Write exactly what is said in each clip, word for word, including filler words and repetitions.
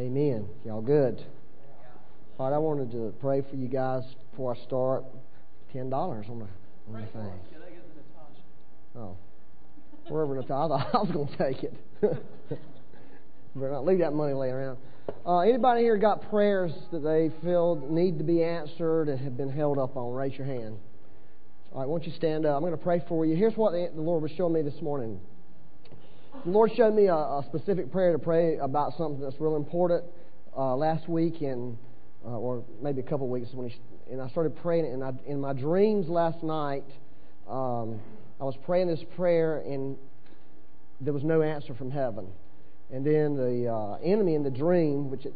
Amen. Y'all good? All right, I wanted to pray for you guys before I start. ten dollars on the, on the thing. Oh. Wherever Natasha, I was going to take it. Better not leave that money laying around. Uh, anybody here got prayers that they feel need to be answered and have been held up on? Raise your hand. All right, won't you stand up? I'm going to pray for you. Here's what the Lord was showing me this morning. The Lord showed me a, a specific prayer to pray about something that's real important uh, last week, and uh, or maybe a couple of weeks, when he, and I started praying it. And I, in my dreams last night, um, I was praying this prayer, and there was no answer from heaven. And then the uh, enemy in the dream, which it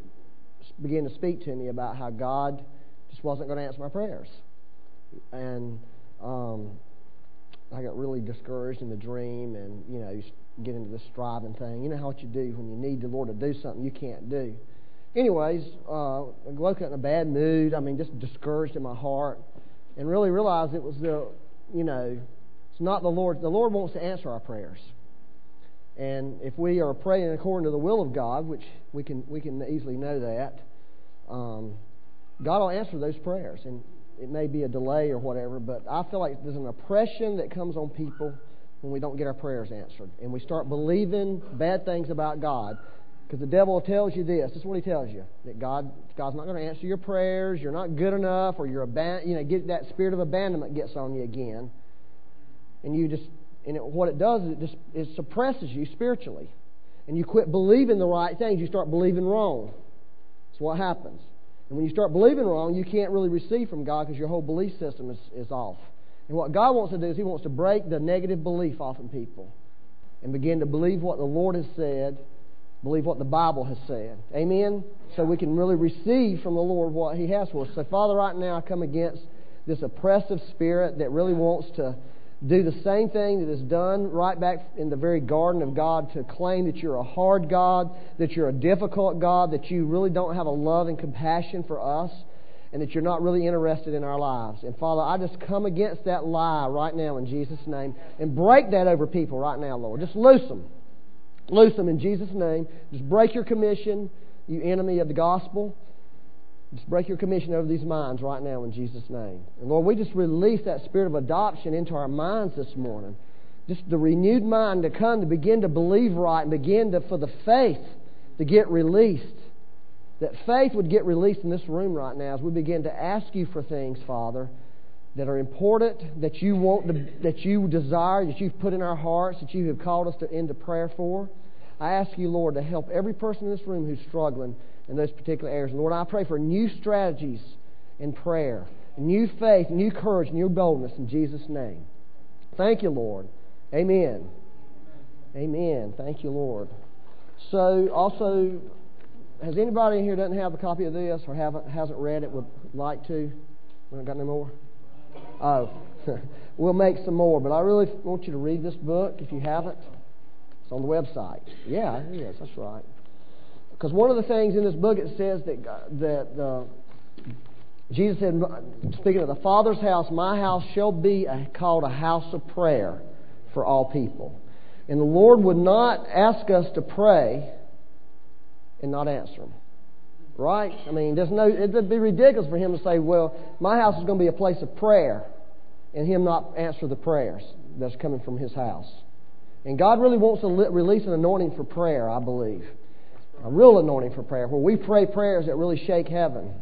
began to speak to me about how God just wasn't going to answer my prayers. And um, I got really discouraged in the dream, and, you know, you get into this striving thing. You know how what you do when you need the Lord to do something you can't do. Anyways, uh, I woke up in a bad mood. I mean, just discouraged in my heart, and really realized it was the, you know, it's not the Lord. The Lord wants to answer our prayers. And if we are praying according to the will of God, which we can we can easily know that, um, God will answer those prayers. And it may be a delay or whatever, but I feel like there's an oppression that comes on people when we don't get our prayers answered. And we start believing bad things about God. Because the devil tells you this. This is what he tells you. That God God's not going to answer your prayers. You're not good enough. Or you're aban- you know, get that spirit of abandonment gets on you again. And you just... And it, what it does is it, just, it suppresses you spiritually. And you quit believing the right things. You start believing wrong. That's what happens. And when you start believing wrong, you can't really receive from God because your whole belief system is, is off. And what God wants to do is He wants to break the negative belief off in people and begin to believe what the Lord has said, believe what the Bible has said. Amen? Yeah. So we can really receive from the Lord what He has for us. So, Father, right now I come against this oppressive spirit that really wants to do the same thing that is done right back in the very garden of God, to claim that you're a hard God, that you're a difficult God, that you really don't have a love and compassion for us, and that you're not really interested in our lives. And Father, I just come against that lie right now in Jesus' name, and break that over people right now, Lord. Just loose them. Loose them in Jesus' name. Just break your commission, you enemy of the gospel. Just break your commission over these minds right now in Jesus' name. And Lord, we just release that spirit of adoption into our minds this morning. Just the renewed mind to come to begin to believe right and begin to, for the faith to get released. That faith would get released in this room right now as we begin to ask you for things, Father, that are important, that you want, to, that you desire, that you've put in our hearts, that you have called us to into prayer for. I ask you, Lord, to help every person in this room who's struggling in those particular areas. And Lord, I pray for new strategies in prayer, new faith, new courage, new boldness in Jesus' name. Thank you, Lord. Amen. Amen. Thank you, Lord. So, also, has anybody in here doesn't have a copy of this or haven't hasn't read it, would like to? We don't got any more? Oh. We'll make some more, but I really want you to read this book if you haven't. It's on the website. Yeah, it is. That's right. Because one of the things in this book, it says that God, that uh, Jesus said, speaking of the Father's house, my house shall be a, called a house of prayer for all people. And the Lord would not ask us to pray and not answer Him. Right? I mean, there's no. It would be ridiculous for Him to say, well, my house is going to be a place of prayer, and Him not answer the prayers that's coming from His house. And God really wants to li- release an anointing for prayer, I believe. A real anointing for prayer, where we pray prayers that really shake heaven.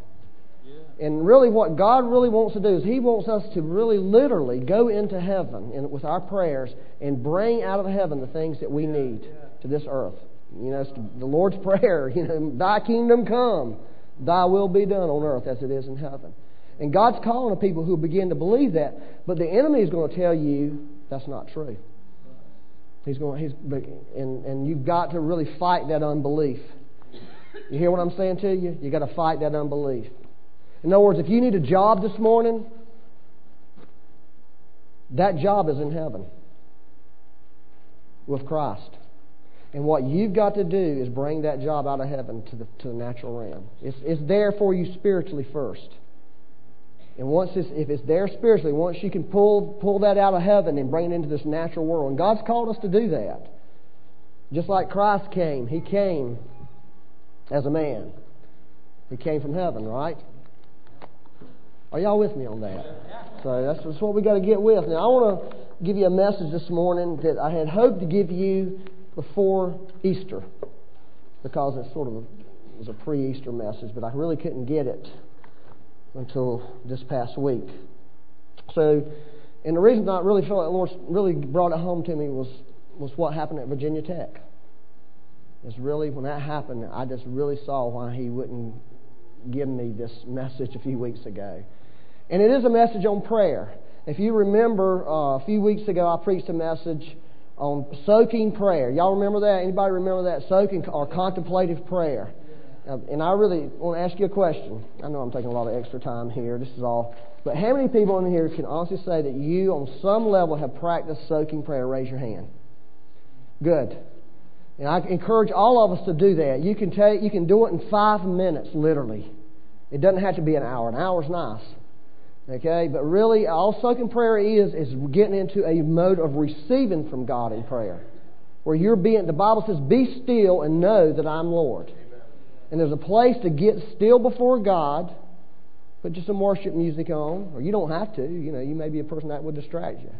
Yeah. And really what God really wants to do is He wants us to really literally go into heaven and with our prayers and bring out of heaven the things that we yeah, need yeah. to this earth. You know, it's the Lord's Prayer, you know, Thy kingdom come, Thy will be done on earth as it is in heaven. And God's calling to people who begin to believe that, but the enemy is going to tell you that's not true. He's going. He's and and you've got to really fight that unbelief. You hear what I'm saying to you? You got to fight that unbelief. In other words, if you need a job this morning, that job is in heaven with Christ. And what you've got to do is bring that job out of heaven to the to the natural realm. It's it's there for you spiritually first. And once it's, if it's there spiritually, once you can pull pull that out of heaven and bring it into this natural world. And God's called us to do that. Just like Christ came. He came as a man. He came from heaven, right? Are y'all with me on that? So that's, that's what we got to get with. Now, I want to give you a message this morning that I had hoped to give you before Easter, because it sort of a, was a pre-Easter message, but I really couldn't get it until this past week. So, and the reason I really feel like the Lord really brought it home to me was, was what happened at Virginia Tech. It's really, when that happened, I just really saw why he wouldn't give me this message a few weeks ago. And it is a message on prayer. If you remember, uh, a few weeks ago I preached a message on soaking prayer. Y'all remember that? Anybody remember that? Soaking or contemplative prayer. Uh, and I really want to ask you a question. I know I'm taking a lot of extra time here. This is all. But how many people in here can honestly say that you, on some level, have practiced soaking prayer? Raise your hand. Good. And I encourage all of us to do that. You can take, you can do it in five minutes, literally. It doesn't have to be an hour. An hour's nice. Okay, but really, all soaking prayer is is getting into a mode of receiving from God in prayer, where you're being. The Bible says, "Be still and know that I'm Lord." Amen. And there's a place to get still before God. Put just some worship music on, or you don't have to. You know, you may be a person that would distract you,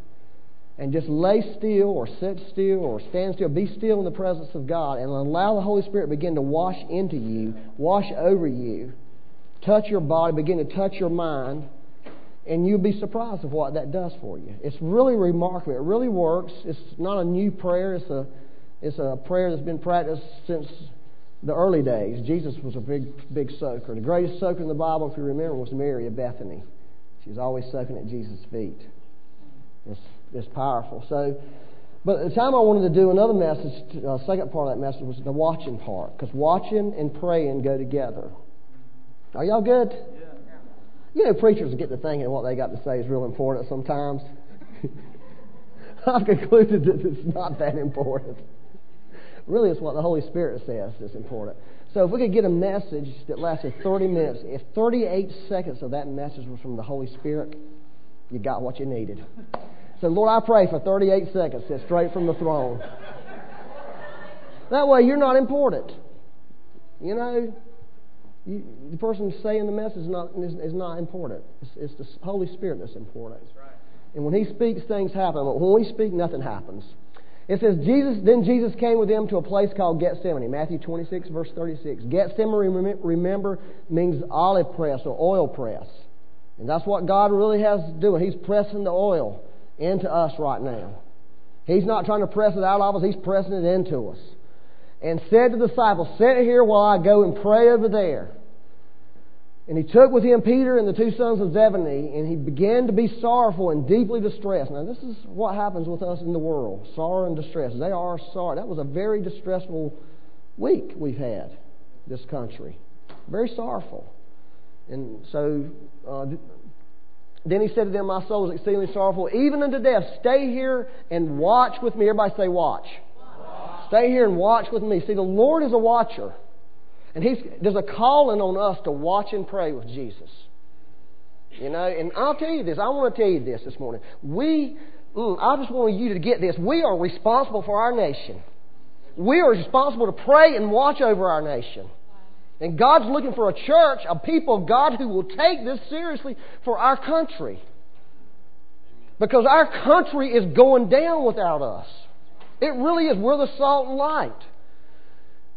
and just lay still, or sit still, or stand still. Be still in the presence of God, and allow the Holy Spirit to begin to wash into you, wash over you, touch your body, begin to touch your mind. And you'll be surprised at what that does for you. It's really remarkable. It really works. It's not a new prayer. It's a it's a prayer that's been practiced since the early days. Jesus was a big, big soaker. The greatest soaker in the Bible, if you remember, was Mary of Bethany. She was always soaking at Jesus' feet. It's, it's powerful. So, but at the time I wanted to do another message, uh, second part of that message was the watching part, because watching and praying go together. Are y'all good? Yeah. You know, preachers get to thinking what they got to say is real important sometimes. I've concluded that it's not that important. Really, it's what the Holy Spirit says that's important. So if we could get a message that lasted thirty minutes, if thirty-eight seconds of that message was from the Holy Spirit, you got what you needed. So, Lord, I pray for thirty-eight seconds that's straight from the throne. That way, you're not important. You know? You, the person saying the message is not, is, is not important. It's, it's the Holy Spirit that's important. That's right. And when He speaks, things happen. But when we speak, nothing happens. It says, Jesus. Then Jesus came with them to a place called Gethsemane. Matthew twenty-six, verse thirty-six. Gethsemane, remember, means olive press or oil press. And that's what God really has to do. He's pressing the oil into us right now. He's not trying to press it out of us. He's pressing it into us. And said to the disciples, "Sit here while I go and pray over there." And He took with Him Peter and the two sons of Zebedee, and He began to be sorrowful and deeply distressed. Now, this is what happens with us in the world, sorrow and distress. They are sorry. That was a very distressful week we've had, this country. Very sorrowful. And so, uh, then He said to them, "My soul is exceedingly sorrowful, even unto death. Stay here and watch with me." Everybody say, "Watch." Stay here and watch with me. See, the Lord is a watcher. And he's, there's a calling on us to watch and pray with Jesus. You know, and I'll tell you this. I want to tell you this this morning. We, mm, I just want you to get this. We are responsible for our nation. We are responsible to pray and watch over our nation. And God's looking for a church, a people of God who will take this seriously for our country. Because our country is going down without us. It really is. We're the salt and light.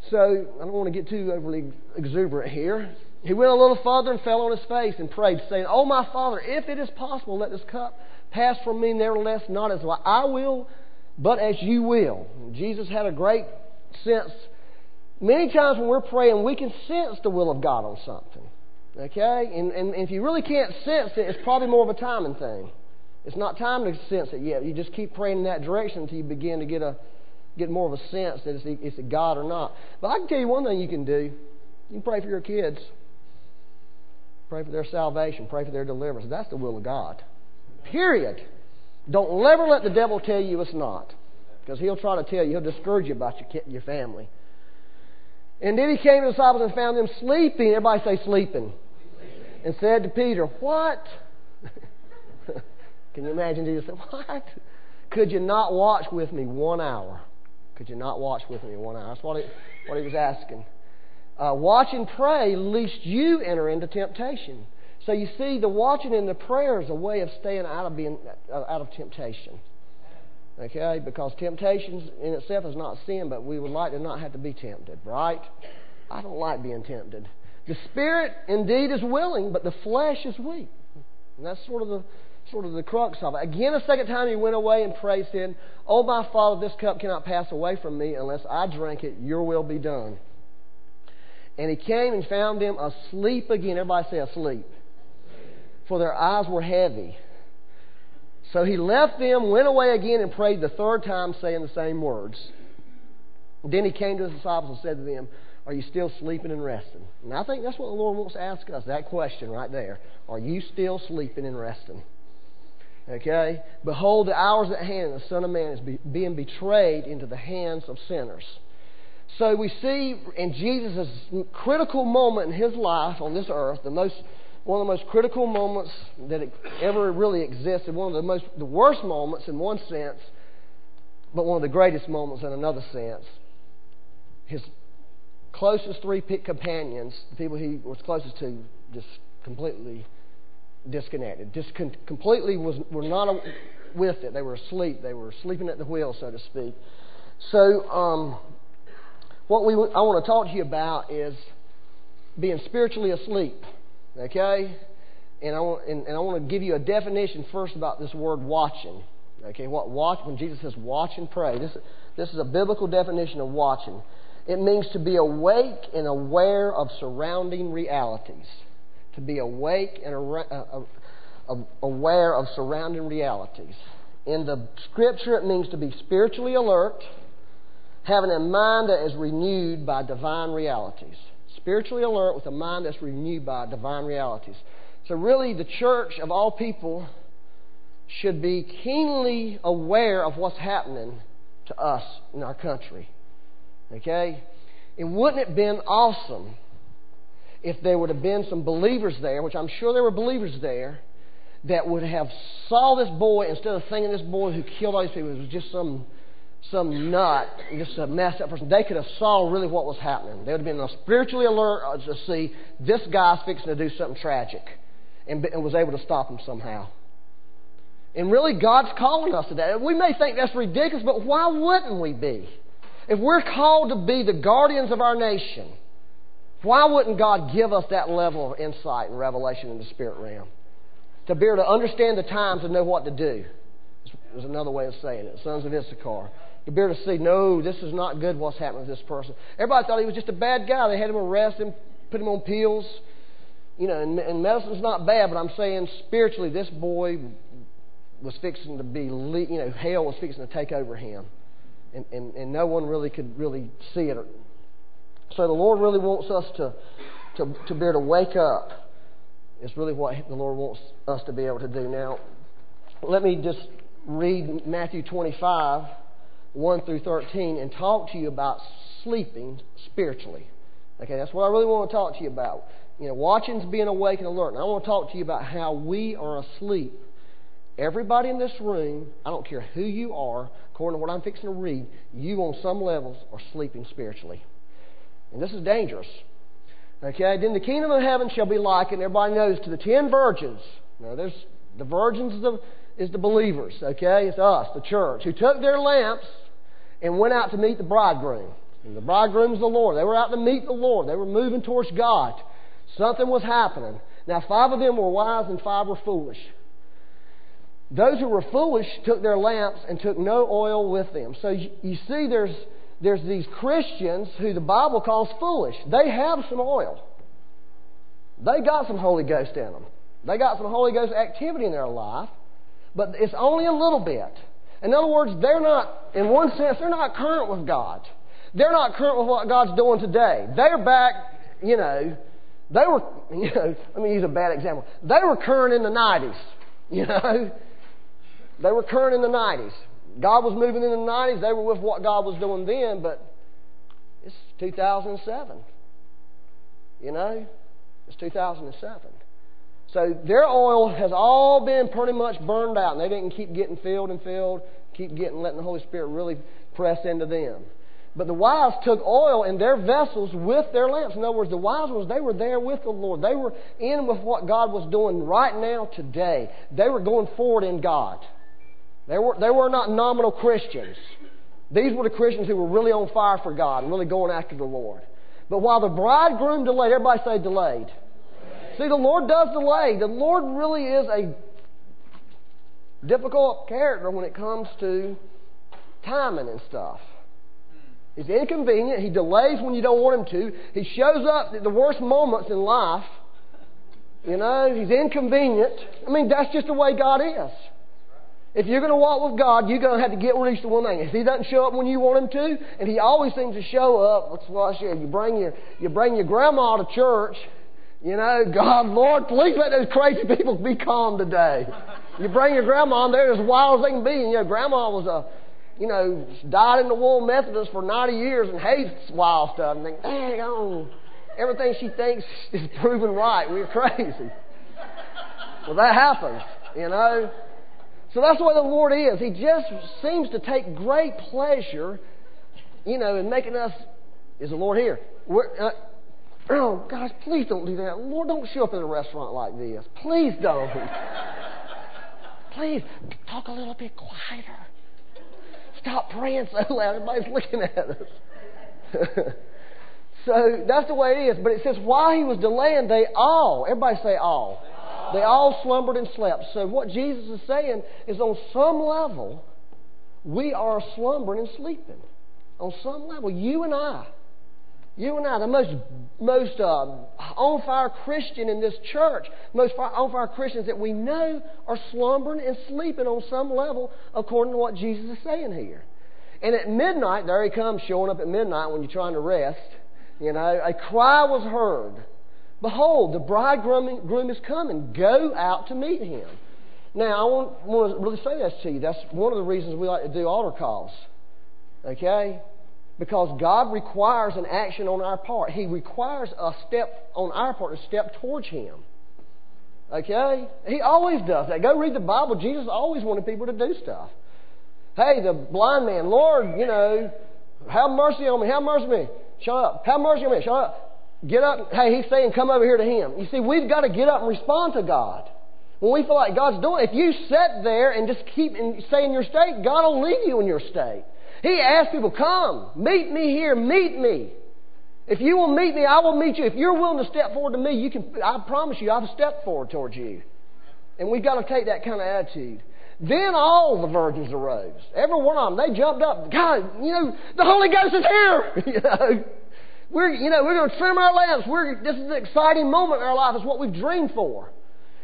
So, I don't want to get too overly exuberant here. He went a little further and fell on His face and prayed, saying, "Oh, my Father, if it is possible, let this cup pass from me. Nevertheless, not as I will, but as you will." Jesus had a great sense. Many times when we're praying, we can sense the will of God on something. Okay? And, and, and if you really can't sense it, it's probably more of a timing thing. It's not time to sense it yet. You just keep praying in that direction until you begin to get a get more of a sense that it's, it's a God or not. But I can tell you one thing you can do. You can pray for your kids. Pray for their salvation. Pray for their deliverance. That's the will of God. Period. Don't ever let the devil tell you it's not. Because he'll try to tell you. He'll discourage you about your, your family. And then He came to the disciples and found them sleeping. Everybody say sleeping. sleeping. And said to Peter, "What?" Can you imagine Jesus saying, "What? Could you not watch with me one hour? Could you not watch with me one hour?" That's what he, what he was asking. Uh, watch and pray, lest you enter into temptation. So you see, the watching and the prayer is a way of staying out of being uh, out of temptation. Okay, because temptation in itself is not sin, but we would like to not have to be tempted, right? I don't like being tempted. The spirit indeed is willing, but the flesh is weak. And that's sort of the sort of the crux of it. Again, a second time he went away and prayed, saying, "O my Father, this cup cannot pass away from me unless I drink it. Your will be done." And he came and found them asleep again. Everybody say asleep. For their eyes were heavy. So he left them, went away again, and prayed the third time, saying the same words. Then he came to his disciples and said to them, "Are you still sleeping and resting?" And I think that's what the Lord wants to ask us, that question right there. Are you still sleeping and resting? Okay? Behold, the hour's at hand, and the Son of Man is be- being betrayed into the hands of sinners. So we see in Jesus' critical moment in his life on this earth, the most one of the most critical moments that ever really existed, one of the most the worst moments in one sense, but one of the greatest moments in another sense. His closest three companions, the people he was closest to, just completely disconnected, just con- completely was were not a, with it. They were asleep. They were sleeping at the wheel, so to speak. So. Um, What we I want to talk to you about is being spiritually asleep, okay? And I want and, and I want to give you a definition first about this word watching, okay? What watch when Jesus says watch and pray. This this is a biblical definition of watching. It means to be awake and aware of surrounding realities. To be awake and aware of surrounding realities. In the Scripture, it means to be spiritually alert, having a mind that is renewed by divine realities. Spiritually alert with a mind that's renewed by divine realities. So really, the church of all people should be keenly aware of what's happening to us in our country. Okay? And wouldn't it have been awesome if there would have been some believers there, which I'm sure there were believers there, that would have saw this boy, instead of thinking this boy who killed all these people, it was just some... some nut, just a messed up person. They could have saw really what was happening. They would have been spiritually alert to see this guy's fixing to do something tragic and, and was able to stop him somehow. And really, God's calling us to that. We may think that's ridiculous, but why wouldn't we be? If we're called to be the guardians of our nation, why wouldn't God give us that level of insight and revelation in the spirit realm? To be able to understand the times and know what to do is another way of saying it. Sons of Issachar. To be able to see, no, this is not good what's happening to this person. Everybody thought he was just a bad guy. They had him arrested, put him on pills. You know, and, and medicine's not bad, but I'm saying spiritually this boy was fixing to be, you know, hell was fixing to take over him. And, and, and no one really could really see it. So the Lord really wants us to, to, to be able to wake up. It's really what the Lord wants us to be able to do. Now, let me just read Matthew twenty-five. one through thirteen, and talk to you about sleeping spiritually. Okay, that's what I really want to talk to you about. You know, watching is being awake and alert. And I want to talk to you about how we are asleep. Everybody in this room, I don't care who you are, according to what I'm fixing to read, you on some levels are sleeping spiritually. And this is dangerous. Okay, then the kingdom of heaven shall be likened, everybody knows, to the ten virgins. Now, there's the virgins of the, is the believers, okay? It's us, the church, who took their lamps and went out to meet the bridegroom. And the bridegroom is the Lord. They were out to meet the Lord. They were moving towards God. Something was happening. Now, five of them were wise and five were foolish. Those who were foolish took their lamps and took no oil with them. So you, you see there's, there's these Christians who the Bible calls foolish. They have some oil. They got some Holy Ghost in them. They got some Holy Ghost activity in their life, but it's only a little bit. In other words, they're not, in one sense, they're not current with God. They're not current with what God's doing today. They're back, you know, they were, you know, let me use a bad example. They were current in the nineties, you know. They were current in the nineties. God was moving in the nineties. They were with what God was doing then, but it's two thousand seven, you know. It's two thousand seven. So their oil has all been pretty much burned out, and they didn't keep getting filled and filled, keep getting letting the Holy Spirit really press into them. But the wives took oil in their vessels with their lamps. In other words, the wise ones, they were there with the Lord. They were in with what God was doing right now, today. They were going forward in God. They were, they were not nominal Christians. These were the Christians who were really on fire for God and really going after the Lord. But while the bridegroom delayed, everybody say delayed. Delayed. See, the Lord does delay. The Lord really is a difficult character when it comes to timing and stuff. It's inconvenient. He delays when you don't want him to. He shows up at the worst moments in life. You know, he's inconvenient. I mean, that's just the way God is. If you're going to walk with God, you're going to have to get released to one thing. If he doesn't show up when you want him to, and he always seems to show up, that's what I said, you bring your, you bring your grandma to church, you know, God, Lord, please let those crazy people be calm today. You bring your grandma, and they're as wild as they can be. And your grandma was a... you know, died in the wool Methodist for ninety years and hates wild stuff. And think, dang on, everything she thinks is proven right. We're crazy. Well, that happens, you know. So that's the way the Lord is. He just seems to take great pleasure, you know, in making us, is the Lord here? We're, uh, oh, gosh, please don't do that. Lord, don't show up in a restaurant like this. Please don't. Please, talk a little bit quieter. Stop praying so loud. Everybody's looking at us. So that's the way it is. But it says, while he was delaying, they all, everybody say all. all. They all slumbered and slept. So what Jesus is saying is on some level, we are slumbering and sleeping. On some level, you and I, you and I, the most most uh, on-fire Christian in this church, most on-fire Christians that we know are slumbering and sleeping on some level according to what Jesus is saying here. And at midnight, there he comes showing up at midnight when you're trying to rest, you know, a cry was heard. Behold, the bridegroom groom is coming. Go out to meet him. Now, I want, want to really say this to you. That's one of the reasons we like to do altar calls. Okay? Because God requires an action on our part. He requires a step on our part, a step towards him. Okay? He always does that. Go read the Bible. Jesus always wanted people to do stuff. Hey, the blind man, Lord, you know, have mercy on me. Have mercy on me. Shut up. Have mercy on me. Shut up. Get up. Hey, he's saying, come over here to him. You see, we've got to get up and respond to God. When we feel like God's doing it, if you sit there and just keep saying your state, God will leave you in your state. He asked people, come, meet me here, meet me. If you will meet me, I will meet you. If you're willing to step forward to me, you can. I promise you, I've stepped forward towards you. And we've got to take that kind of attitude. Then all the virgins arose. Every one of them, they jumped up. God, you know, the Holy Ghost is here. you know, we're, you know, we're going to trim our lamps. We're, this is an exciting moment in our life. It's what we've dreamed for.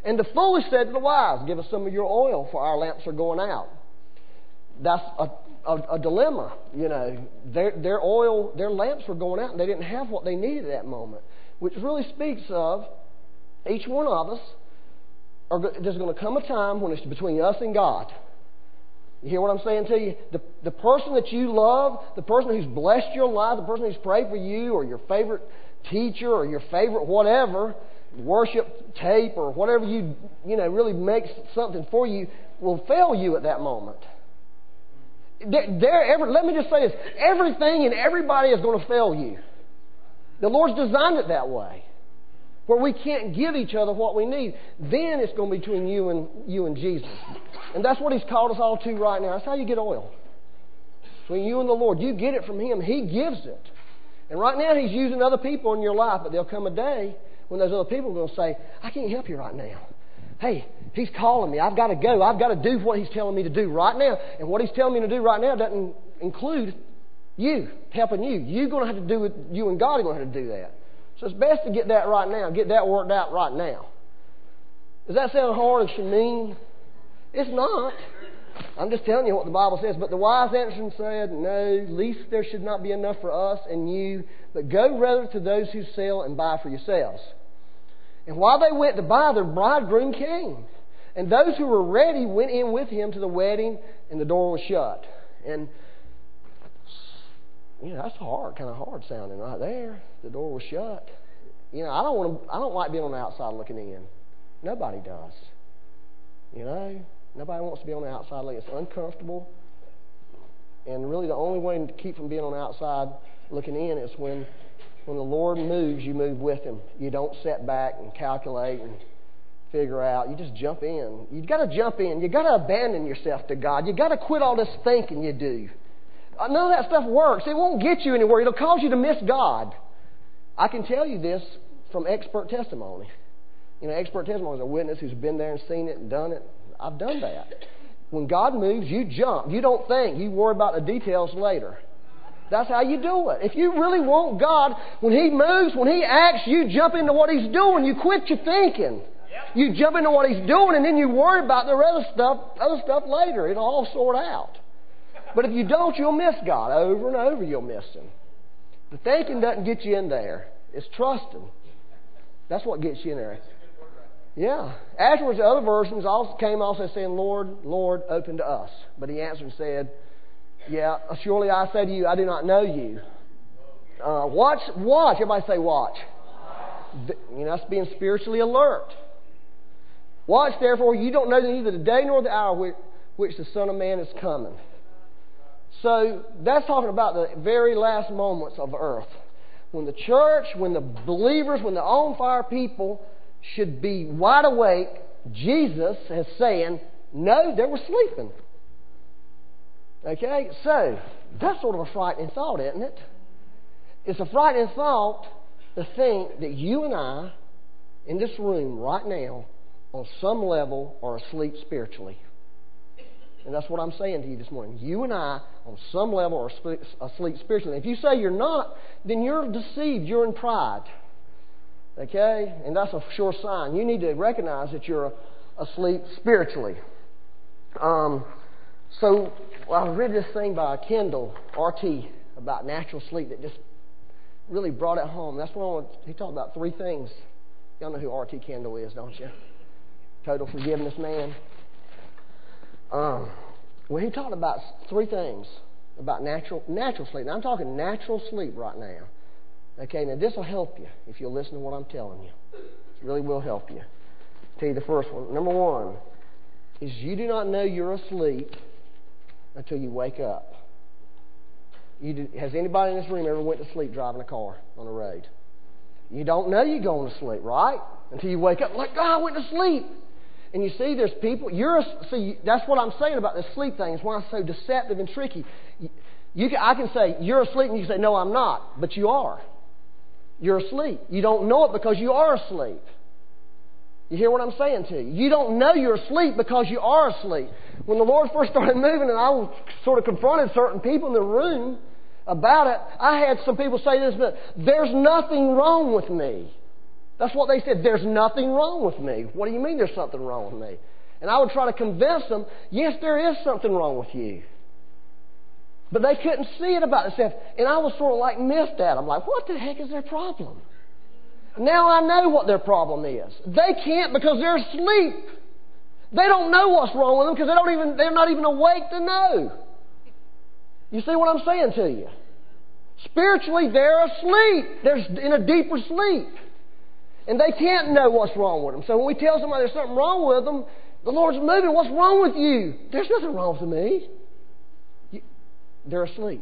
And the foolish said to the wise, give us some of your oil, for our lamps are going out. That's a A, a dilemma, you know. Their, their oil, their lamps were going out and they didn't have what they needed at that moment, which really speaks of each one of us, are, there's going to come a time when it's between us and God. You hear what I'm saying to you? The, the person that you love, the person who's blessed your life, the person who's prayed for you or your favorite teacher or your favorite whatever, worship tape or whatever you, you know, really makes something for you will fail you at that moment. They're, they're every, let me just say this. Everything and everybody is going to fail you. The Lord's designed it that way, where we can't give each other what we need. Then it's going to be between you and you and Jesus. And that's what he's called us all to right now. That's how you get oil. Between you and the Lord. You get it from him. He gives it. And right now he's using other people in your life, but there'll come a day when those other people are going to say, I can't help you right now. Hey, he's calling me. I've got to go. I've got to do what he's telling me to do right now. And what he's telling me to do right now doesn't include you, helping you. You're going to have to do it. You and God are going to have to do that. So it's best to get that right now. Get that worked out right now. Does that sound hard and mean? It's not. I'm just telling you what the Bible says. But the wise answered and said, no, least there should not be enough for us and you, but go rather to those who sell and buy for yourselves. And while they went to buy, the bridegroom came. And those who were ready went in with him to the wedding, and the door was shut. And, you know, that's hard, kind of hard sounding right there. The door was shut. You know, I don't want to, I don't like being on the outside looking in. Nobody does. You know, nobody wants to be on the outside looking. It's uncomfortable. And really the only way to keep from being on the outside looking in is when when the Lord moves, you move with Him. You don't sit back and calculate and figure out. You just jump in. You've got to jump in. You've got to abandon yourself to God. You've got to quit all this thinking you do. None of that stuff works. It won't get you anywhere. It'll cause you to miss God. I can tell you this from expert testimony. You know, expert testimony is a witness who's been there and seen it and done it. I've done that. When God moves, you jump. You don't think. You worry about the details later. That's how you do it. If you really want God, when He moves, when He acts, you jump into what He's doing. You quit your thinking. You jump into what He's doing, and then you worry about the other stuff, other stuff later. It'll all sort out. But if you don't, you'll miss God. Over and over, you'll miss Him. The thinking doesn't get you in there. It's trusting. That's what gets you in there. Yeah. Afterwards, the other versions also came also saying, Lord, Lord, open to us. But He answered and said, yeah, surely I say to you, I do not know you. Uh, watch, watch. Everybody say watch. watch. You know, that's being spiritually alert. Watch, therefore, you don't know neither the day nor the hour which, which the Son of Man is coming. So that's talking about the very last moments of earth. When the church, when the believers, when the on-fire people should be wide awake, Jesus is saying, no, they were sleeping. Okay? So, that's sort of a frightening thought, isn't it? It's a frightening thought to think that you and I, in this room right now, on some level, are asleep spiritually. And that's what I'm saying to you this morning. You and I, on some level, are asleep spiritually. If you say you're not, then you're deceived. You're in pride. Okay? And that's a sure sign. You need to recognize that you're asleep spiritually. Um, so, well, I read this thing by Kendall, R T, about natural sleep that just really brought it home. That's when he talked about three things. Y'all know who R T Kendall is, don't you? Total forgiveness man. Um, well, he talked about three things about natural natural sleep. Now, I'm talking natural sleep right now. Okay, now this will help you if you'll listen to what I'm telling you. It really will help you. I'll tell you the first one. Number one is you do not know you're asleep until you wake up. You do, has anybody in this room ever went to sleep driving a car on a road? You don't know you're going to sleep, right? Until you wake up, like, God, I went to sleep. And you see, there's people. You're see, that's what I'm saying about this sleep thing. It's why it's so deceptive and tricky. You, you can, I can say you're asleep, and you can say, no, I'm not, but you are. You're asleep. You don't know it because you are asleep. You hear what I'm saying to you? You don't know you're asleep because you are asleep. When the Lord first started moving, and I sort of confronted certain people in the room about it, I had some people say this, but there's nothing wrong with me. That's what they said. There's nothing wrong with me. What do you mean there's something wrong with me? And I would try to convince them, yes, there is something wrong with you. But they couldn't see it about themselves. And I was sort of like miffed at them. Like, what the heck is their problem? Now I know what their problem is. They can't because they're asleep. They don't know what's wrong with them because they don't even, they're not even awake to know. You see what I'm saying to you? Spiritually, they're asleep. They're in a deeper sleep. And they can't know what's wrong with them. So when we tell somebody there's something wrong with them, the Lord's moving. What's wrong with you? There's nothing wrong with me. You, they're asleep.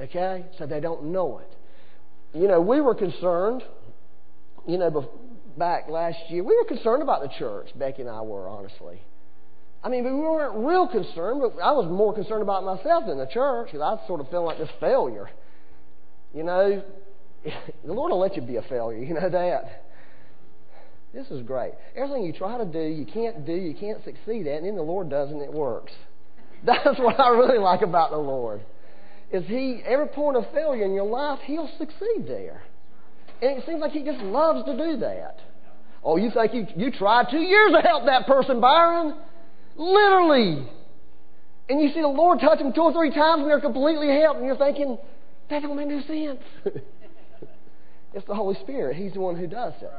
Okay? So they don't know it. You know, we were concerned, you know, back last year. We were concerned about the church. Becky and I were, honestly. I mean, we weren't real concerned, but I was more concerned about myself than the church because I sort of felt like this failure. You know, the Lord will let you be a failure. You know that. This is great. Everything you try to do, you can't do, you can't succeed at, and then the Lord does and it works. That's what I really like about the Lord. Is He, every point of failure in your life, He'll succeed there. And it seems like He just loves to do that. Oh, you think you, you tried two years to help that person, Byron? Literally. And you see the Lord touch them two or three times and they're completely helped, and you're thinking, that don't make no sense. It's the Holy Spirit. He's the one who does it.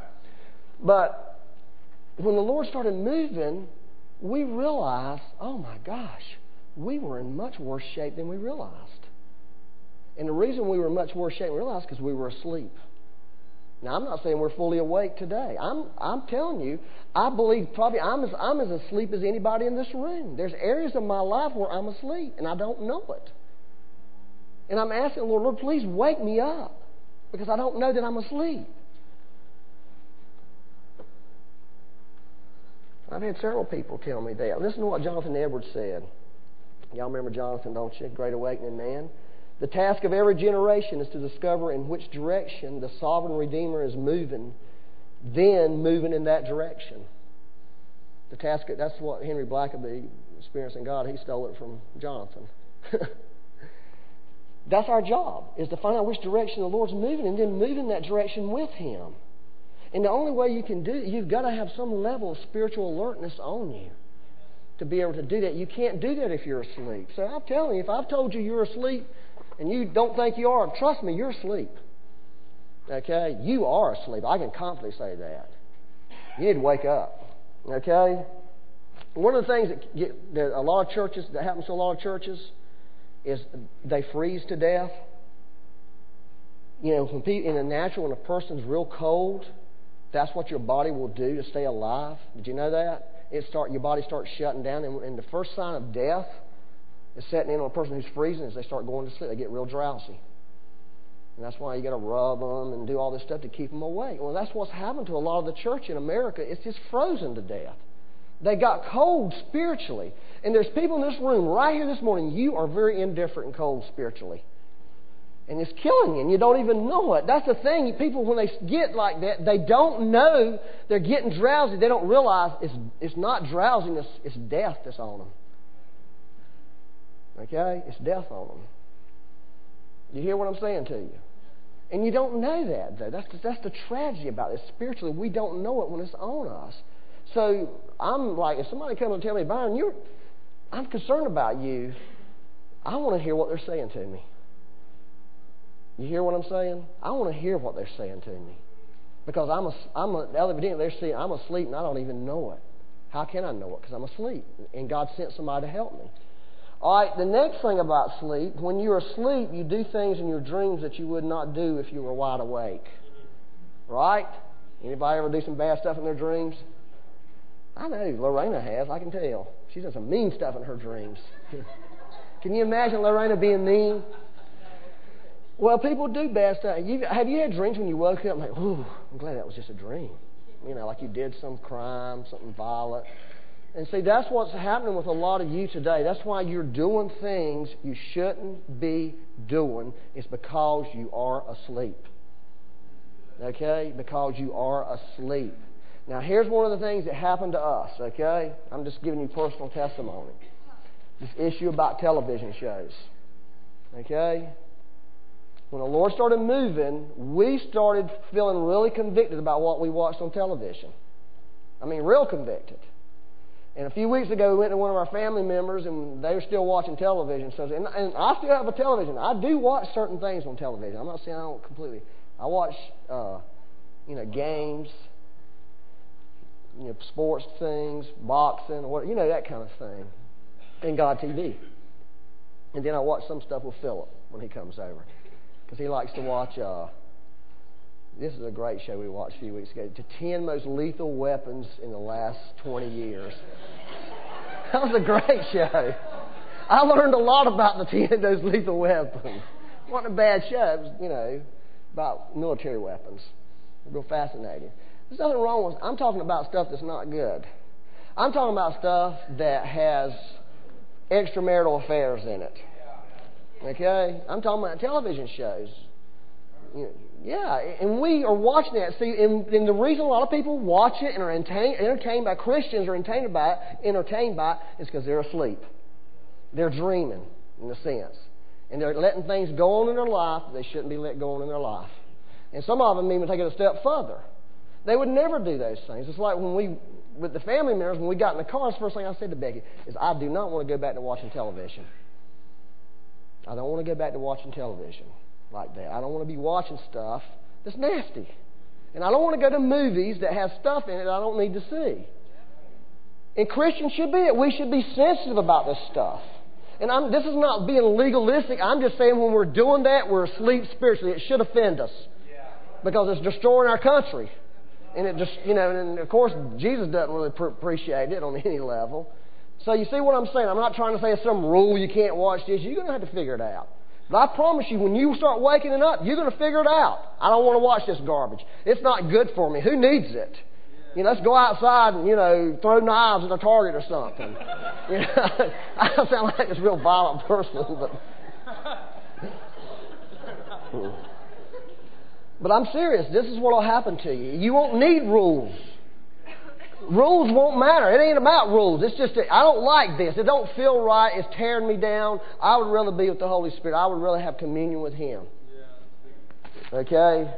But when the Lord started moving, we realized, oh my gosh, we were in much worse shape than we realized. And the reason we were in much worse shape than we realized is because we were asleep. Now, I'm not saying we're fully awake today. I'm I'm telling you, I believe probably I'm as, I'm as asleep as anybody in this room. There's areas of my life where I'm asleep, and I don't know it. And I'm asking the Lord, Lord, please wake me up, because I don't know that I'm asleep. I've had several people tell me that. Listen to what Jonathan Edwards said. Y'all remember Jonathan, don't you? Great Awakening man. The task of every generation is to discover in which direction the sovereign Redeemer is moving, then moving in that direction. The task, of, that's what Henry Blackaby experienced in God. He stole it from Jonathan. That's our job, is to find out which direction the Lord's moving and then move in that direction with Him. And the only way you can do it, you've got to have some level of spiritual alertness on you to be able to do that. You can't do that if you're asleep. So I'm telling you, if I've told you you're asleep and you don't think you are, trust me, you're asleep. Okay? You are asleep. I can confidently say that. You need to wake up. Okay? One of the things that, get, that a lot of churches, that happens to a lot of churches, is they freeze to death. You know, when people, in the natural, when a person's real cold, that's what your body will do to stay alive. Did you know that? It start, your body starts shutting down, and, and the first sign of death is setting in on a person who's freezing as they start going to sleep. They get real drowsy. And that's why you got to rub them and do all this stuff to keep them awake. Well, that's what's happened to a lot of the church in America. It's just frozen to death. They got cold spiritually. And there's people in this room right here this morning, you are very indifferent and cold spiritually. And it's killing you, and you don't even know it. That's the thing. People, when they get like that, they don't know they're getting drowsy. They don't realize it's it's not drowsiness, it's death that's on them. Okay? It's death on them. You hear what I'm saying to you? And you don't know that, though. That's the, that's the tragedy about this. Spiritually, we don't know it when it's on us. So I'm like, if somebody comes and tells me, Byron, you're, I'm concerned about you, I want to hear what they're saying to me. You hear what I'm saying? I want to hear what they're saying to me. Because I'm a, I'm a, evidently they're saying I'm asleep and I don't even know it. How can I know it? Because I'm asleep. And God sent somebody to help me. All right, the next thing about sleep, when you're asleep, you do things in your dreams that you would not do if you were wide awake. Right? Anybody ever do some bad stuff in their dreams? I know, Lorena has, I can tell. She's done some mean stuff in her dreams. Can you imagine Lorena being mean? Well, people do bad stuff. You, have you had dreams when you woke up and like, ooh, I'm glad that was just a dream. You know, like you did some crime, something violent. And see, that's what's happening with a lot of you today. That's why you're doing things you shouldn't be doing. It's because you are asleep. Okay? Because you are asleep. Now, here's one of the things that happened to us, okay? I'm just giving you personal testimony. This issue about television shows. Okay? When the Lord started moving, we started feeling really convicted about what we watched on television. I mean, real convicted. And a few weeks ago, we went to one of our family members, and they were still watching television. So, and, and I still have a television. I do watch certain things on television. I'm not saying I don't completely. I watch, uh, you know, games, you know, sports things, boxing, or you know, that kind of thing, and God T V. And then I watch some stuff with Philip when he comes over. Because he likes to watch, uh, this is a great show we watched a few weeks ago, the ten Most Lethal Weapons in the Last twenty years. That was a great show. I learned a lot about the ten Most Lethal Weapons. It wasn't a bad show, it was, you know, about military weapons. Real fascinating. There's nothing wrong with, I'm talking about stuff that's not good. I'm talking about stuff that has extramarital affairs in it. Okay? I'm talking about television shows. Yeah, and we are watching that. See, and, and the reason a lot of people watch it and are entertained, entertained by Christians are entertained by it, entertained by it is because they're asleep. They're dreaming, in a sense. And they're letting things go on in their life that they shouldn't be let go on in their life. And some of them even take it a step further. They would never do those things. It's like when we, with the family members, when we got in the car, the first thing I said to Becky is, I do not want to go back to watching television. I don't want to go back to watching television like that. I don't want to be watching stuff that's nasty. And I don't want to go to movies that have stuff in it I don't need to see. And Christians should be it. We should be sensitive about this stuff. And I'm, this is not being legalistic. I'm just saying when we're doing that, we're asleep spiritually. It should offend us. because it's destroying our country. And it just, you know, and of course, Jesus doesn't really pr- appreciate it on any level. So you see what I'm saying? I'm not trying to say it's some rule you can't watch this. You're going to have to figure it out. But I promise you, when you start waking it up, you're going to figure it out. I don't want to watch this garbage. It's not good for me. Who needs it? You know, let's go outside and, you know, throw knives at a target or something. You know, I sound like this real violent person, but... But I'm serious. This is what will happen to you. You won't need rules. Rules won't matter. It ain't about rules. It's just that I don't like this. It don't feel right. It's tearing me down. I would rather be with the Holy Spirit. I would rather have communion with Him. Okay?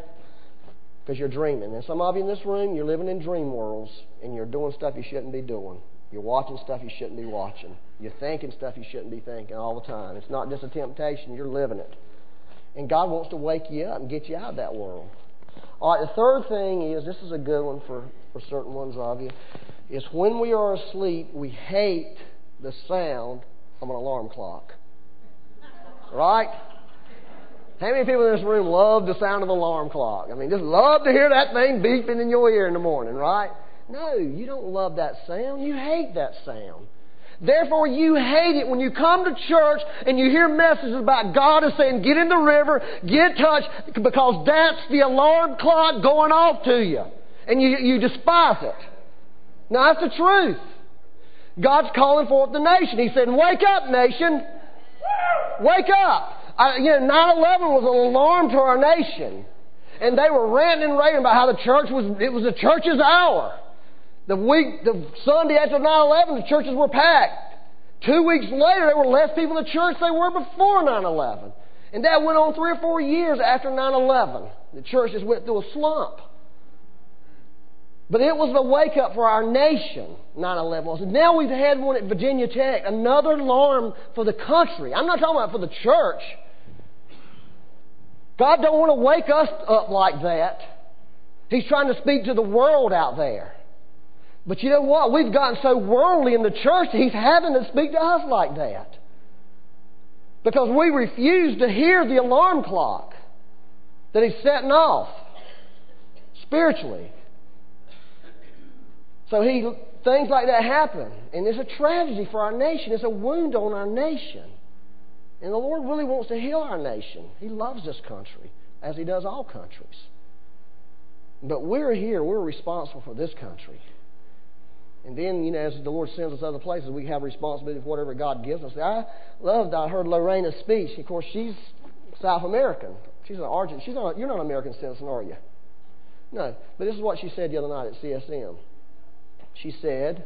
Because you're dreaming. And some of you in this room, you're living in dream worlds, and you're doing stuff you shouldn't be doing. You're watching stuff you shouldn't be watching. You're thinking stuff you shouldn't be thinking all the time. It's not just a temptation. You're living it. And God wants to wake you up and get you out of that world. All right, the third thing is, this is a good one for, for certain ones of you, is when we are asleep, we hate the sound of an alarm clock. Right? How many people in this room love the sound of an alarm clock? I mean, just love to hear that thing beeping in your ear in the morning, right? No, you don't love that sound. You hate that sound. Therefore, you hate it when you come to church and you hear messages about God is saying, get in the river, get touched, because that's the alarm clock going off to you. And you, you despise it. Now, that's the truth. God's calling forth the nation. He said, wake up, nation. Wake up. I, you know, nine eleven was an alarm to our nation. And they were ranting and raving about how the church was, it was the church's hour. The week, the Sunday after nine eleven, the churches were packed. Two weeks later, there were less people in the church than there were before nine eleven. And that went on three or four years after nine eleven. The church just went through a slump. But it was the wake-up for our nation, nine eleven. Now we've had one at Virginia Tech, another alarm for the country. I'm not talking about for the church. God don't want to wake us up like that. He's trying to speak to the world out there. But you know what? We've gotten so worldly in the church that He's having to speak to us like that. Because we refuse to hear the alarm clock that He's setting off spiritually. So he things like that happen. And it's a tragedy for our nation. It's a wound on our nation. And the Lord really wants to heal our nation. He loves this country, as He does all countries. But we're here. We're responsible for this country. And then, you know, as the Lord sends us other places, we have responsibility for whatever God gives us. I loved, I heard Lorena's speech. Of course, she's South American. She's an Argentine. She's not, you're not an American citizen, are you? No. But this is what she said the other night at C S M. She said,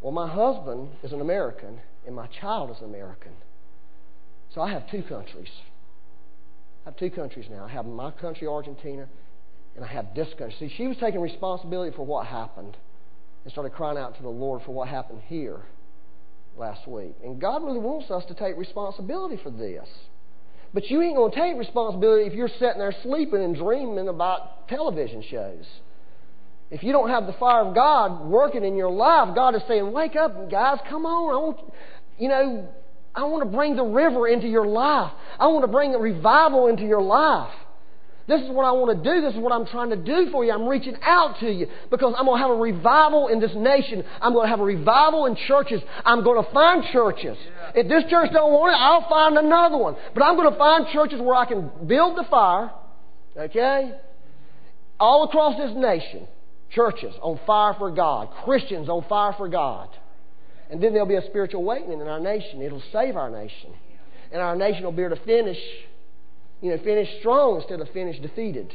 well, my husband is an American, and my child is an American. So I have two countries. I have two countries now. I have my country, Argentina, and I have this country. See, she was taking responsibility for what happened. And started crying out to the Lord for what happened here last week. And God really wants us to take responsibility for this. But you ain't going to take responsibility if you're sitting there sleeping and dreaming about television shows. If you don't have the fire of God working in your life, God is saying, wake up, guys, come on. I want, you know, I want to bring the river into your life. I want to bring the revival into your life. This is what I want to do. This is what I'm trying to do for you. I'm reaching out to you because I'm going to have a revival in this nation. I'm going to have a revival in churches. I'm going to find churches. Yeah. If this church don't want it, I'll find another one. But I'm going to find churches where I can build the fire, okay, all across this nation. Churches on fire for God. Christians on fire for God. And then there'll be a spiritual awakening in our nation. It'll save our nation. And our nation will be able to finish You know, finish strong instead of finish defeated.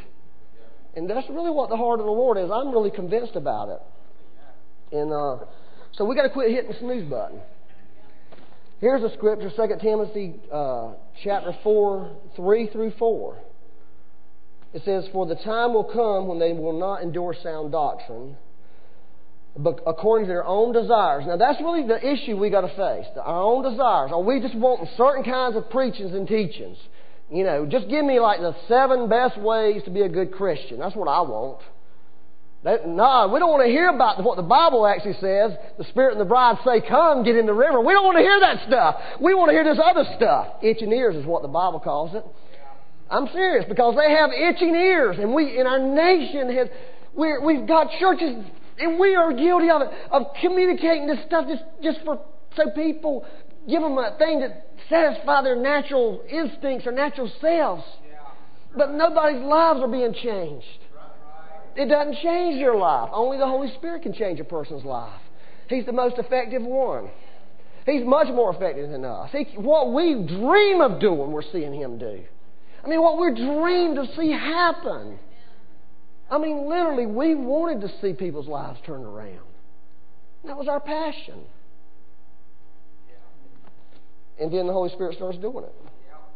And that's really what the heart of the Lord is. I'm really convinced about it. And uh, so we got to quit hitting the snooze button. Here's a scripture, Second Timothy uh, chapter four, three through four. It says, for the time will come when they will not endure sound doctrine, but according to their own desires. Now that's really the issue we got to face, our own desires. Are we just wanting certain kinds of preachings and teachings? You know, just give me like the seven best ways to be a good Christian. That's what I want. That, no, we don't want to hear about what the Bible actually says. The Spirit and the bride say, come, get in the river. We don't want to hear that stuff. We want to hear this other stuff. Itching ears is what the Bible calls it. I'm serious, because they have itching ears, and we in our nation has we we've got churches, and we are guilty of it, of communicating this stuff just just for so people give them a thing that satisfy their natural instincts or natural selves. Yeah. But nobody's lives are being changed. It doesn't change your life. Only the Holy Spirit can change a person's life. He's the most effective one. He's much more effective than us. He, what we dream of doing, we're seeing Him do. I mean, what we dreamed to see happen. I mean, literally, we wanted to see people's lives turned around. That was our passion. And then the Holy Spirit starts doing it.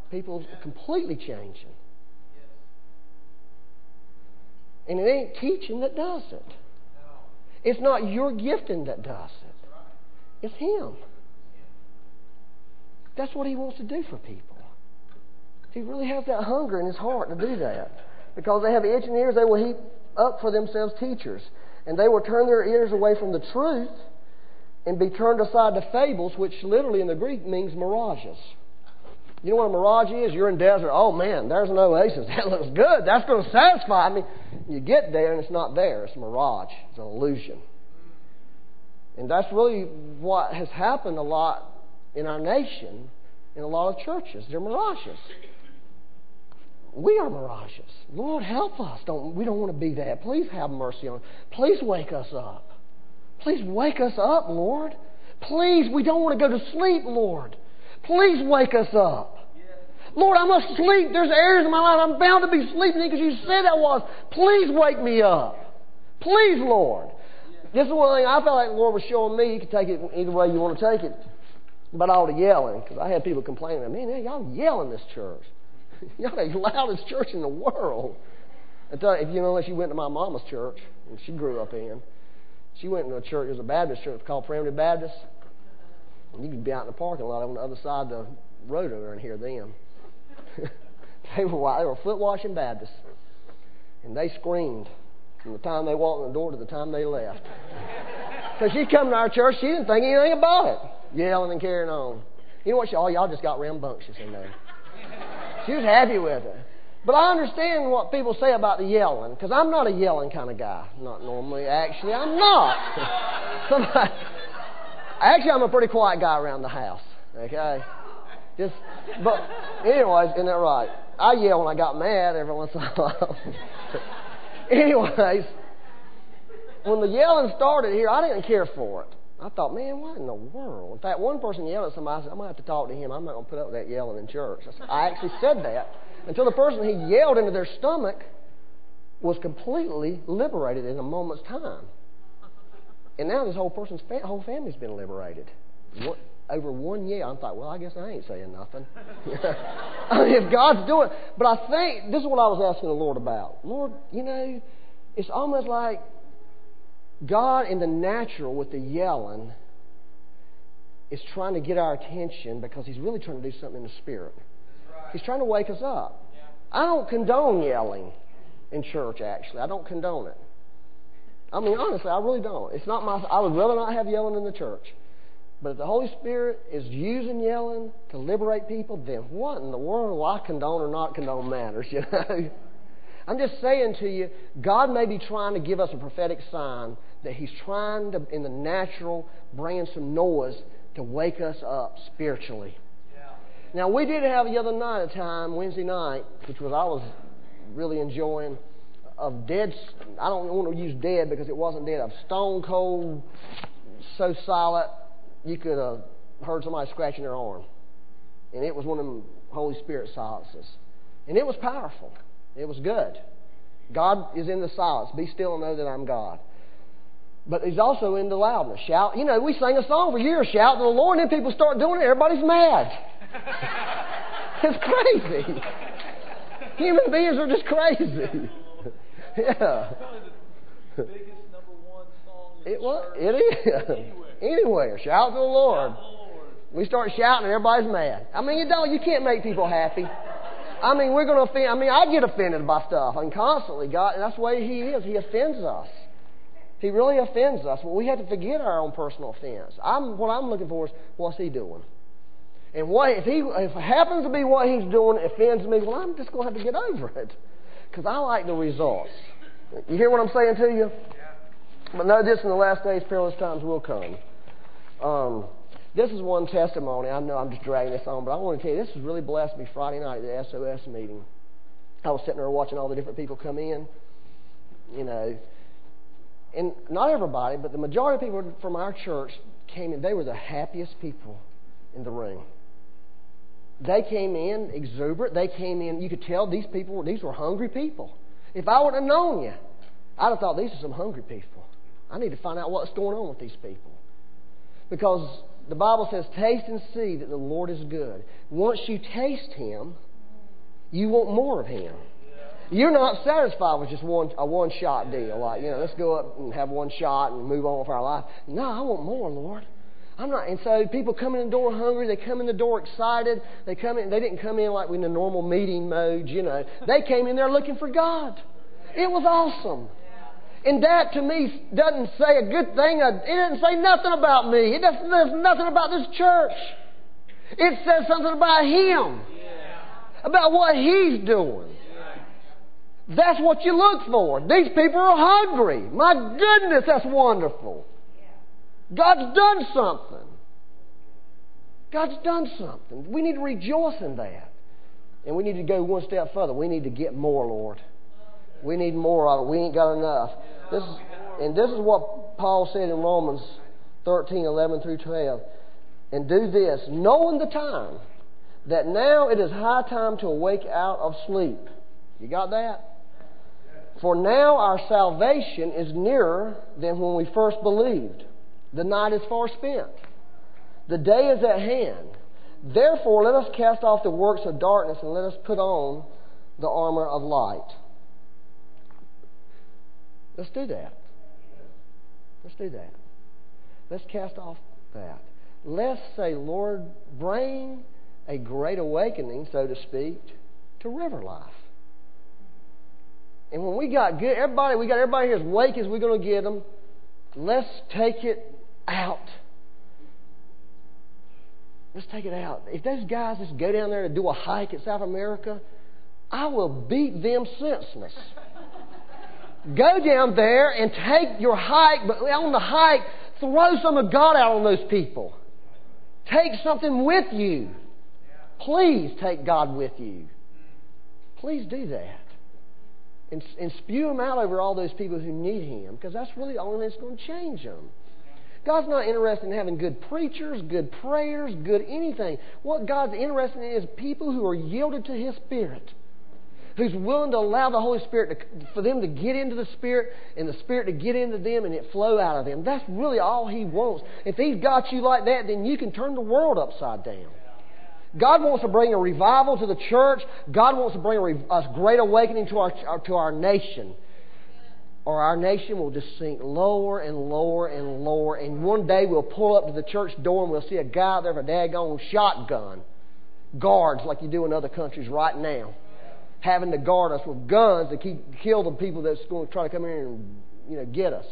People are completely changing. And it ain't teaching that does it. It's not your gifting that does it. It's Him. That's what He wants to do for people. He really has that hunger in His heart to do that. Because they have itching ears, they will heap up for themselves teachers. And they will turn their ears away from the truth and be turned aside to fables, which literally in the Greek means mirages. You know what a mirage is? You're in desert. Oh, man, there's an oasis. That looks good. That's going to satisfy. I mean, you get there and it's not there. It's a mirage. It's an illusion. And that's really what has happened a lot in our nation, in a lot of churches. They're mirages. We are mirages. Lord, help us. Don't, we don't want to be that. Please have mercy on us. Please wake us up. Please wake us up, Lord. Please, we don't want to go to sleep, Lord. Please wake us up. Lord, I must sleep. There's areas in my life I'm bound to be sleeping in because You said I was. Please wake me up. Please, Lord. This is one thing I felt like the Lord was showing me. You can take it either way you want to take it. But all the yelling, because I had people complaining, man, y'all yell in this church. Y'all the loudest church in the world. Until, if you know, unless you went to my mama's church, and she grew up in. She went to a church, it was a Baptist church called Primitive Baptist. And you could be out in the parking lot on the other side of the road over and hear them. they were they were foot washing Baptists. And they screamed from the time they walked in the door to the time they left. So she come to our church, she didn't think anything about it. Yelling and carrying on. You know what? She, oh, y'all just got rambunctious in there. She was happy with it. But I understand what people say about the yelling, because I'm not a yelling kind of guy. Not normally, actually. I'm not. Somebody... Actually, I'm a pretty quiet guy around the house, okay? Just, but anyways, isn't that right? I yell when I got mad every once in a while. Anyways, when the yelling started here, I didn't care for it. I thought, man, what in the world? In fact, one person yelled at somebody, I said, I'm going to have to talk to him. I'm not going to put up with that yelling in church. I, said, I actually said that until the person who yelled into their stomach was completely liberated in a moment's time. And now this whole person's fa- whole family's been liberated. What, over one year, I'm like, well, I guess I ain't saying nothing. I mean, if God's doing it. But I think, this is what I was asking the Lord about. Lord, you know, it's almost like God in the natural with the yelling is trying to get our attention because He's really trying to do something in the spirit. Right. He's trying to wake us up. Yeah. I don't condone yelling in church, actually. I don't condone it. I mean, honestly, I really don't. It's not my. I would rather not have yelling in the church. But if the Holy Spirit is using yelling to liberate people, then what in the world will I condone or not condone matters, you know? I'm just saying to you, God may be trying to give us a prophetic sign that He's trying to, in the natural, bring in some noise to wake us up spiritually. Yeah. Now, we did have the other night a time, Wednesday night, which was I was really enjoying, of dead, I don't want to use dead because it wasn't dead, of stone cold, so solid, you could have heard somebody scratching their arm. And it was one of them Holy Spirit silences. And it was powerful. It was good. God is in the silence. Be still and know that I'm God. But He's also in the loudness. Shout, you know, we sang a song for years, shout to the Lord, and then people start doing it, everybody's mad. It's crazy. Human beings are just crazy. Yeah. The biggest number one song in it, was, it is. Anywhere. Anywhere. Shout to the Lord. Shout to the Lord. We start shouting and everybody's mad. I mean, you don't, you can't make people happy. I mean, we're going to offend. I mean, I get offended by stuff. I mean, constantly. God, and that's the way He is. He offends us. He really offends us. But we have to forget our own personal offense. I'm, what I'm looking for is, what's He doing? And what if he if it happens to be what he's doing offends me, well, I'm just going to have to get over it because I like the results. You hear what I'm saying to you? Yeah. But know this, in the last days, perilous times will come. Um, this is one testimony. I know I'm just dragging this on, but I want to tell you, this has really blessed me Friday night at the S O S meeting. I was sitting there watching all the different people come in, you know. And not everybody, but the majority of people from our church came in. They were the happiest people in the room. They came in exuberant. They came in, you could tell these people, these were hungry people. If I would have known you, I'd have thought, these are some hungry people. I need to find out what's going on with these people. Because the Bible says, taste and see that the Lord is good. Once you taste Him, you want more of Him. You're not satisfied with just one a one-shot deal. Like, you know, let's go up and have one shot and move on with our life. No, I want more, Lord. I'm not. And so people come in the door hungry. They come in the door excited. They come in. They didn't come in like we're in the normal meeting mode, you know. They came in there looking for God. It was awesome. And that, to me, doesn't say a good thing. It doesn't say nothing about me. It doesn't say nothing about this church. It says something about Him. About what He's doing. That's what you look for. These people are hungry. My goodness, that's wonderful. God's done something. God's done something. We need to rejoice in that. And we need to go one step further. We need to get more, Lord. We need more of it. We ain't got enough. This is, and this is what Paul said in Romans thirteen, eleven through twelve. And do this, knowing the time, that now it is high time to awake out of sleep. You got that? For now our salvation is nearer than when we first believed. The night is far spent. The day is at hand. Therefore, let us cast off the works of darkness and let us put on the armor of light. Let's do that. Let's do that. Let's cast off that. Let's say, Lord, bring a great awakening, so to speak, to river life. And when we got good, everybody, we got everybody here as wake as we're going to get them. Let's take it out. Let's take it out. If those guys just go down there to do a hike in South America, I will beat them senseless. Go down there and take your hike, but on the hike, throw some of God out on those people. Take something with you. Please take God with you. Please do that. And, and spew Him out over all those people who need Him, because that's really the only thing that's going to change them. God's not interested in having good preachers, good prayers, good anything. What God's interested in is people who are yielded to His Spirit, who's willing to allow the Holy Spirit to, for them to get into the Spirit and the Spirit to get into them and it flow out of them. That's really all He wants. If He's got you like that, then you can turn the world upside down. God wants to bring a revival to the church. God wants to bring a, re- a great awakening to our to our nation. Or our nation will just sink lower and lower and lower. And one day we'll pull up to the church door and we'll see a guy out there with a daggone shotgun. Guards like you do in other countries right now. Having to guard us with guns to keep, kill the people that's going to try to come in and, you know, get us.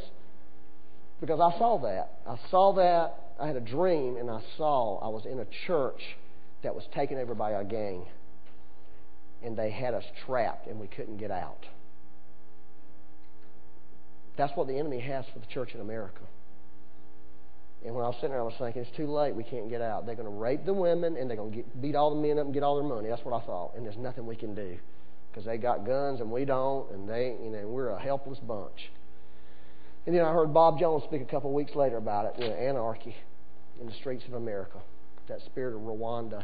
Because I saw that. I saw that. I had a dream and I saw I was in a church that was taken over by a gang. And they had us trapped and we couldn't get out. That's what the enemy has for the church in America. And when I was sitting there, I was thinking, it's too late, we can't get out. They're going to rape the women and they're going to get, beat all the men up and get all their money. That's what I thought. And there's nothing we can do because they got guns and we don't, and they, you know, we're a helpless bunch. And then I heard Bob Jones speak a couple of weeks later about it, you know, anarchy in the streets of America. That spirit of Rwanda,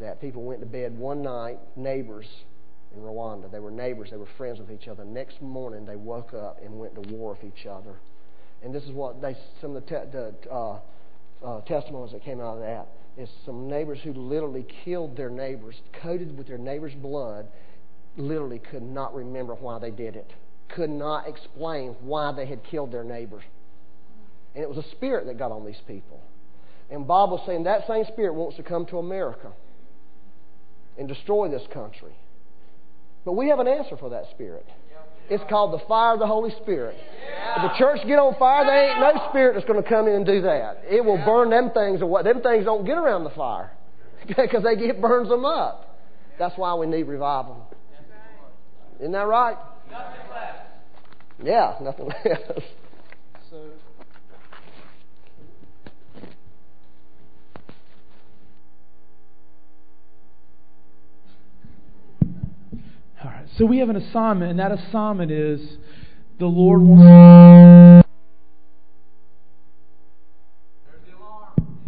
that people went to bed one night, neighbors in Rwanda. They were neighbors. They were friends with each other. Next morning, they woke up and went to war with each other. And this is what they, some of the, te- the uh, uh, testimonies that came out of that is some neighbors who literally killed their neighbors, coated with their neighbor's blood, literally could not remember why they did it, could not explain why they had killed their neighbor. And it was a spirit that got on these people. And Bob was saying that same spirit wants to come to America and destroy this country. But we have an answer for that spirit. It's called the fire of the Holy Spirit. Yeah. If the church get on fire, there ain't no spirit that's going to come in and do that. It will burn them things away. Them things don't get around the fire because they get, it burns them up. That's why we need revival. Isn't that right? Nothing less. Yeah, nothing less. So, all right. So we have an assignment, and that assignment is the Lord wants. There's the alarm.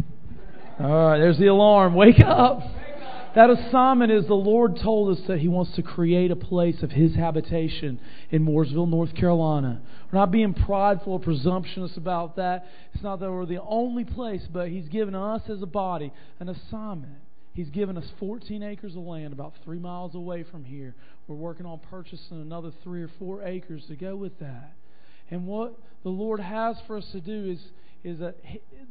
All right. There's the alarm. Wake up. That assignment is the Lord told us that He wants to create a place of His habitation in Mooresville, North Carolina. We're not being prideful or presumptuous about that. It's not that we're the only place, but He's given us as a body an assignment. He's given us fourteen acres of land about three miles away from here. We're working on purchasing another three or four acres to go with that. And what the Lord has for us to do is is that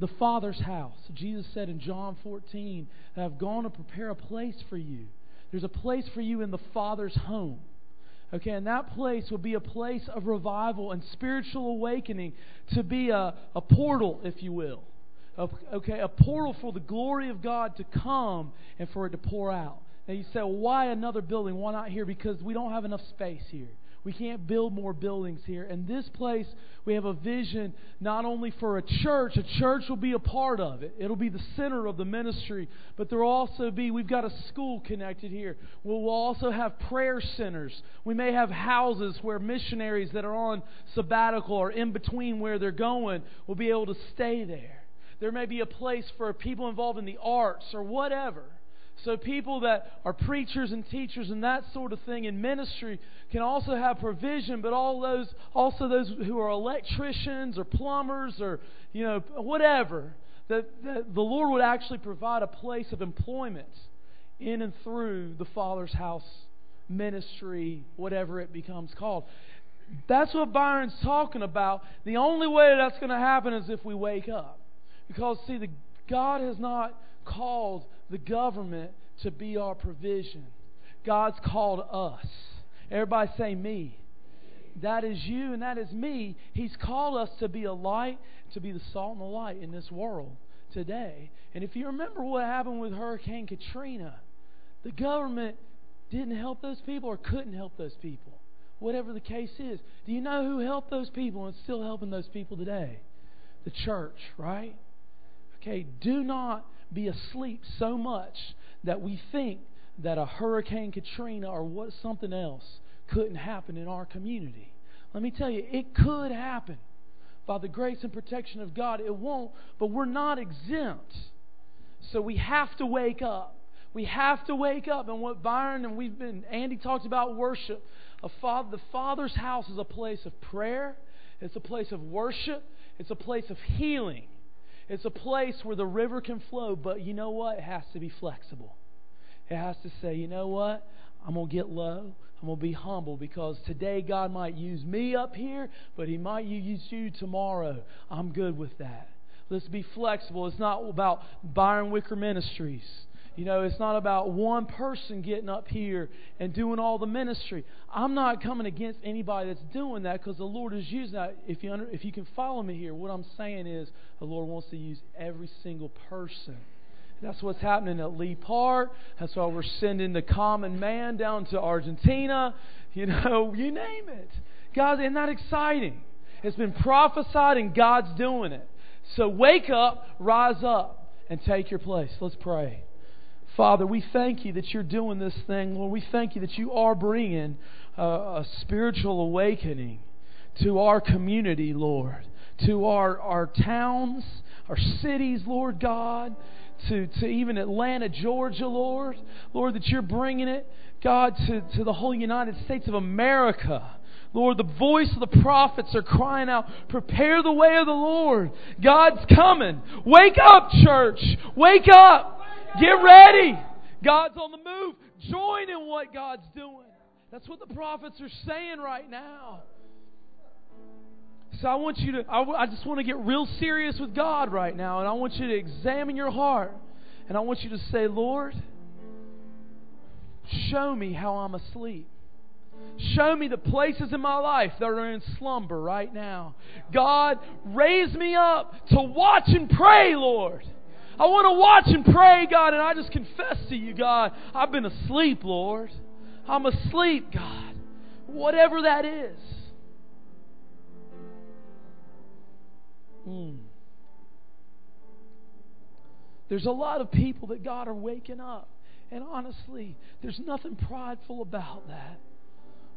the Father's house. Jesus said in John fourteen, that I've gone to prepare a place for you. There's a place for you in the Father's home. Okay, and that place will be a place of revival and spiritual awakening, to be a, a portal, if you will. A, okay, a portal for the glory of God to come and for it to pour out. Now you say, well, why another building? Why not here? Because we don't have enough space here. We can't build more buildings here. And this place, we have a vision not only for a church. A church will be a part of it. It'll be the center of the ministry. But there will also be, we've got a school connected here. We'll, we'll also have prayer centers. We may have houses where missionaries that are on sabbatical or in between where they're going will be able to stay there. There may be a place for people involved in the arts or whatever. So people that are preachers and teachers and that sort of thing in ministry can also have provision, but all those, also those who are electricians or plumbers or, you know, whatever, that the Lord would actually provide a place of employment in and through the Father's house ministry, whatever it becomes called. That's what Byron's talking about. The only way that's going to happen is if we wake up. Because, see, the, God has not called the government to be our provision. God's called us. Everybody say me. That is you and that is me. He's called us to be a light, to be the salt and the light in this world today. And if you remember what happened with Hurricane Katrina, the government didn't help those people or couldn't help those people. Whatever the case is. Do you know who helped those people and is still helping those people today? The church, right? Okay, do not be asleep so much that we think that a Hurricane Katrina or what something else couldn't happen in our community. Let me tell you, it could happen. By the grace and protection of God, it won't, but we're not exempt. So we have to wake up. We have to wake up. And what Byron and we've been, Andy talked about worship. A father, the Father's house is a place of prayer. It's a place of worship. It's a place of healing. It's a place where the river can flow, but you know what? It has to be flexible. It has to say, you know what? I'm going to get low. I'm going to be humble because today God might use me up here, but He might use you tomorrow. I'm good with that. Let's be flexible. It's not about Byron Wicker Ministries. You know, it's not about one person getting up here and doing all the ministry. I'm not coming against anybody that's doing that because the Lord is using that. If you under, if you can follow me here, what I'm saying is the Lord wants to use every single person. And that's what's happening at Lee Park. That's why we're sending the common man down to Argentina. You know, you name it. God, isn't that exciting? It's been prophesied and God's doing it. So wake up, rise up, and take your place. Let's pray. Father, we thank You that You're doing this thing. Lord, we thank You that You are bringing uh, a spiritual awakening to our community, Lord, to our, our towns, our cities, Lord God, to, to even Atlanta, Georgia, Lord. Lord, that You're bringing it, God, to, to the whole United States of America. Lord, the voice of the prophets are crying out, prepare the way of the Lord. God's coming. Wake up, church. Wake up. Get ready. God's on the move. Join in what God's doing. That's what the prophets are saying right now. So I want you to, I, w- I just want to get real serious with God right now. And I want you to examine your heart. And I want you to say, Lord, show me how I'm asleep. Show me the places in my life that are in slumber right now. God, raise me up to watch and pray, Lord. I want to watch and pray, God, and I just confess to you, God, I've been asleep, Lord. I'm asleep, God. Whatever that is. Mm. There's a lot of people that God are waking up. And honestly, there's nothing prideful about that.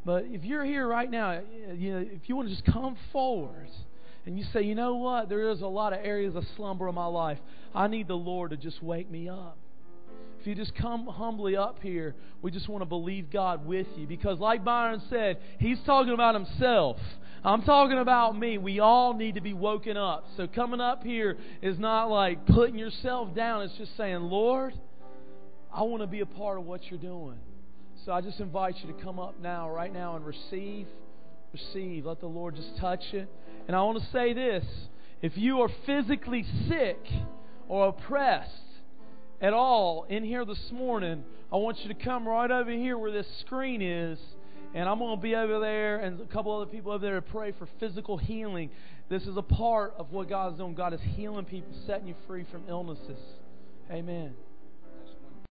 But if you're here right now, you know, if you want to just come forward and you say, you know what, there is a lot of areas of slumber in my life. I need the Lord to just wake me up. If you just come humbly up here, we just want to believe God with you. Because like Byron said, he's talking about himself. I'm talking about me. We all need to be woken up. So coming up here is not like putting yourself down. It's just saying, Lord, I want to be a part of what you're doing. So I just invite you to come up now, right now, and receive. Receive. Let the Lord just touch you. And I want to say this. If you are physically sick or oppressed at all in here this morning, I want you to come right over here where this screen is. And I'm going to be over there and a couple other people over there to pray for physical healing. This is a part of what God's doing. God is healing people, setting you free from illnesses. Amen.